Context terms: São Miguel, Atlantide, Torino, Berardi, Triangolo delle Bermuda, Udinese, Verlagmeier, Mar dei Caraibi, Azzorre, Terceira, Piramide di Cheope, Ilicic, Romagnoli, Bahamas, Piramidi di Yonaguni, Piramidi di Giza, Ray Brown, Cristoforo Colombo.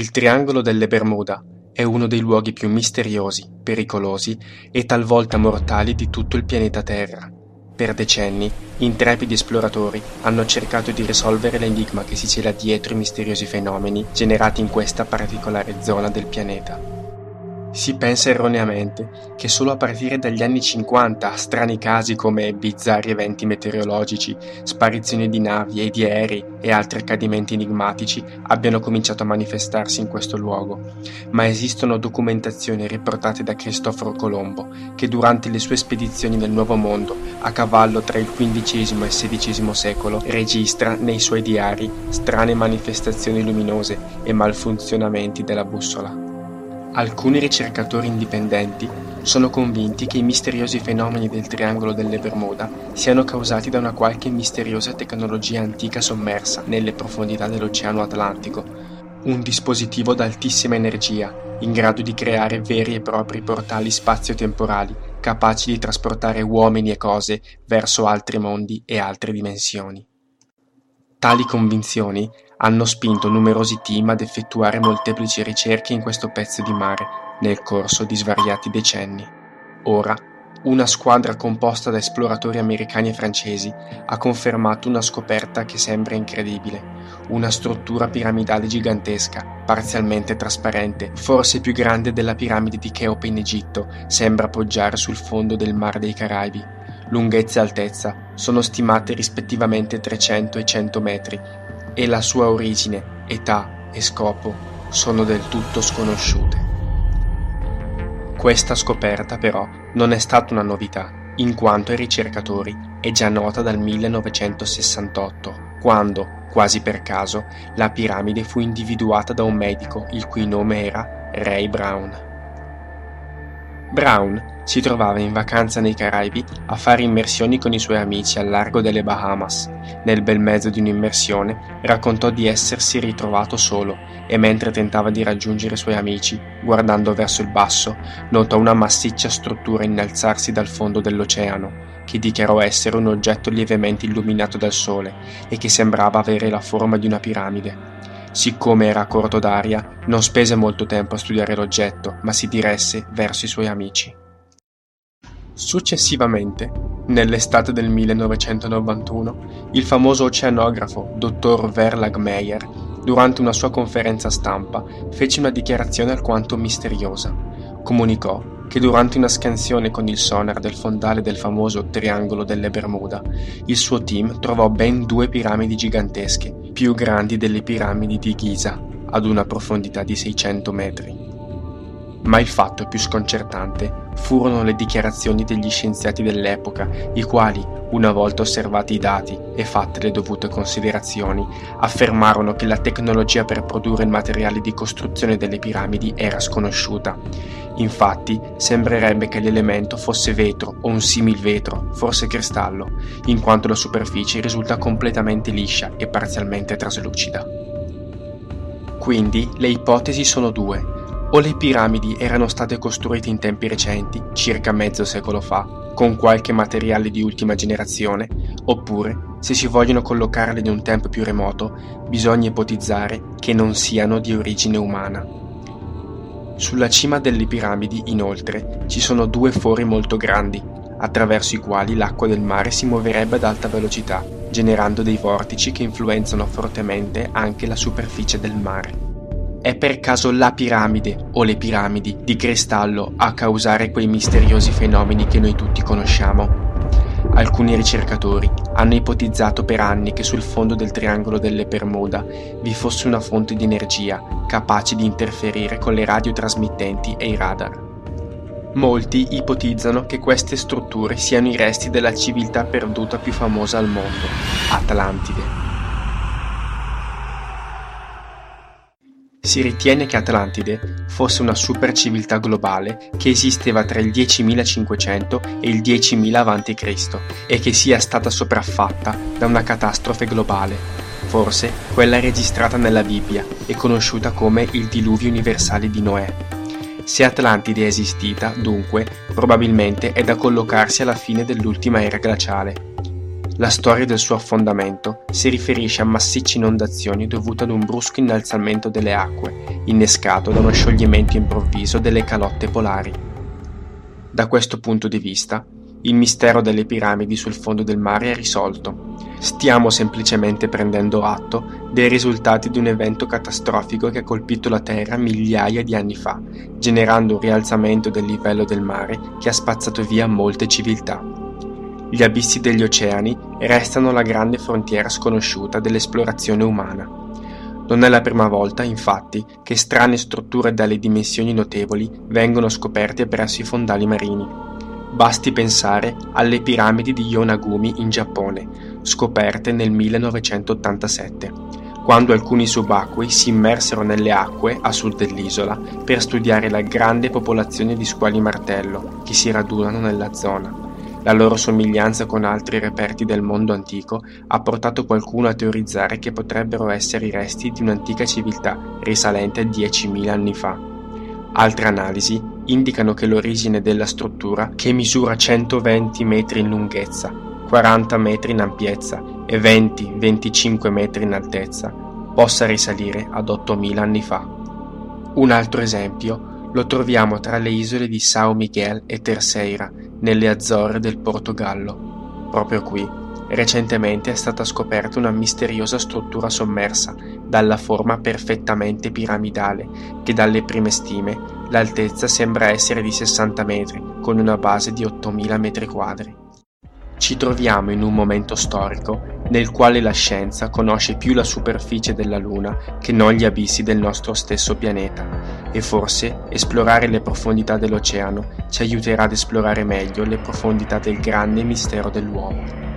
Il Triangolo delle Bermuda è uno dei luoghi più misteriosi, pericolosi e talvolta mortali di tutto il pianeta Terra. Per decenni, intrepidi esploratori hanno cercato di risolvere l'enigma che si cela dietro i misteriosi fenomeni generati in questa particolare zona del pianeta. Si pensa erroneamente che solo a partire dagli anni 50 strani casi come bizzarri eventi meteorologici, sparizioni di navi e di aerei e altri accadimenti enigmatici abbiano cominciato a manifestarsi in questo luogo, ma esistono documentazioni riportate da Cristoforo Colombo che durante le sue spedizioni nel Nuovo Mondo, a cavallo tra il XV e il XVI secolo, registra nei suoi diari strane manifestazioni luminose e malfunzionamenti della bussola. Alcuni ricercatori indipendenti sono convinti che i misteriosi fenomeni del Triangolo delle Bermuda siano causati da una qualche misteriosa tecnologia antica sommersa nelle profondità dell'Oceano Atlantico, un dispositivo ad altissima energia in grado di creare veri e propri portali spazio-temporali capaci di trasportare uomini e cose verso altri mondi e altre dimensioni. Tali convinzioni hanno spinto numerosi team ad effettuare molteplici ricerche in questo pezzo di mare nel corso di svariati decenni. Ora, una squadra composta da esploratori americani e francesi ha confermato una scoperta che sembra incredibile: una struttura piramidale gigantesca, parzialmente trasparente, forse più grande della piramide di Cheope in Egitto, sembra poggiare sul fondo del Mar dei Caraibi. Lunghezza e altezza sono stimate rispettivamente 300 e 100 metri, e la sua origine, età e scopo sono del tutto sconosciute. Questa scoperta però non è stata una novità, in quanto ai ricercatori è già nota dal 1968, quando, quasi per caso, la piramide fu individuata da un medico il cui nome era Ray Brown. Brown si trovava in vacanza nei Caraibi a fare immersioni con i suoi amici al largo delle Bahamas. Nel bel mezzo di un'immersione raccontò di essersi ritrovato solo e mentre tentava di raggiungere i suoi amici, guardando verso il basso, notò una massiccia struttura innalzarsi dal fondo dell'oceano, che dichiarò essere un oggetto lievemente illuminato dal sole e che sembrava avere la forma di una piramide. Siccome era corto d'aria, non spese molto tempo a studiare l'oggetto, ma si diresse verso i suoi amici. Successivamente, nell'estate del 1991, il famoso oceanografo dottor Verlagmeier, durante una sua conferenza stampa, fece una dichiarazione alquanto misteriosa. Comunicò che durante una scansione con il sonar del fondale del famoso Triangolo delle Bermuda, il suo team trovò ben 2 piramidi gigantesche, più grandi delle piramidi di Giza, ad una profondità di 600 metri. Ma il fatto più sconcertante furono le dichiarazioni degli scienziati dell'epoca, i quali, una volta osservati i dati e fatte le dovute considerazioni, affermarono che la tecnologia per produrre il materiale di costruzione delle piramidi era sconosciuta. Infatti, sembrerebbe che l'elemento fosse vetro o un simil vetro, forse cristallo, in quanto la superficie risulta completamente liscia e parzialmente traslucida. Quindi, le ipotesi sono 2. O le piramidi erano state costruite in tempi recenti, circa mezzo secolo fa, con qualche materiale di ultima generazione, oppure, se si vogliono collocarle in un tempo più remoto, bisogna ipotizzare che non siano di origine umana. Sulla cima delle piramidi, inoltre, ci sono 2 fori molto grandi, attraverso i quali l'acqua del mare si muoverebbe ad alta velocità, generando dei vortici che influenzano fortemente anche la superficie del mare. È per caso la piramide o le piramidi di cristallo a causare quei misteriosi fenomeni che noi tutti conosciamo? Alcuni ricercatori hanno ipotizzato per anni che sul fondo del Triangolo delle Bermuda vi fosse una fonte di energia capace di interferire con le radiotrasmittenti e i radar. Molti ipotizzano che queste strutture siano i resti della civiltà perduta più famosa al mondo, Atlantide. Si ritiene che Atlantide fosse una superciviltà globale che esisteva tra il 10.500 e il 10.000 a.C. e che sia stata sopraffatta da una catastrofe globale, forse quella registrata nella Bibbia e conosciuta come il diluvio universale di Noè. Se Atlantide è esistita, dunque, probabilmente è da collocarsi alla fine dell'ultima era glaciale. La storia del suo affondamento si riferisce a massicce inondazioni dovute ad un brusco innalzamento delle acque, innescato da uno scioglimento improvviso delle calotte polari. Da questo punto di vista, il mistero delle piramidi sul fondo del mare è risolto. Stiamo semplicemente prendendo atto dei risultati di un evento catastrofico che ha colpito la Terra migliaia di anni fa, generando un rialzamento del livello del mare che ha spazzato via molte civiltà. Gli abissi degli oceani restano la grande frontiera sconosciuta dell'esplorazione umana. Non è la prima volta, infatti, che strane strutture dalle dimensioni notevoli vengono scoperte presso i fondali marini. Basti pensare alle piramidi di Yonaguni in Giappone, scoperte nel 1987, quando alcuni subacquei si immersero nelle acque a sud dell'isola per studiare la grande popolazione di squali martello che si radunano nella zona. La loro somiglianza con altri reperti del mondo antico ha portato qualcuno a teorizzare che potrebbero essere i resti di un'antica civiltà risalente a 10.000 anni fa. Altre analisi indicano che l'origine della struttura, che misura 120 metri in lunghezza, 40 metri in ampiezza e 20-25 metri in altezza, possa risalire ad 8.000 anni fa. Un altro esempio lo troviamo tra le isole di São Miguel e Terceira, nelle Azzorre del Portogallo. Proprio qui, recentemente è stata scoperta una misteriosa struttura sommersa dalla forma perfettamente piramidale che dalle prime stime l'altezza sembra essere di 60 metri, con una base di 8.000 metri quadri. Ci troviamo in un momento storico nel quale la scienza conosce più la superficie della Luna che non gli abissi del nostro stesso pianeta, e forse esplorare le profondità dell'oceano ci aiuterà ad esplorare meglio le profondità del grande mistero dell'uomo.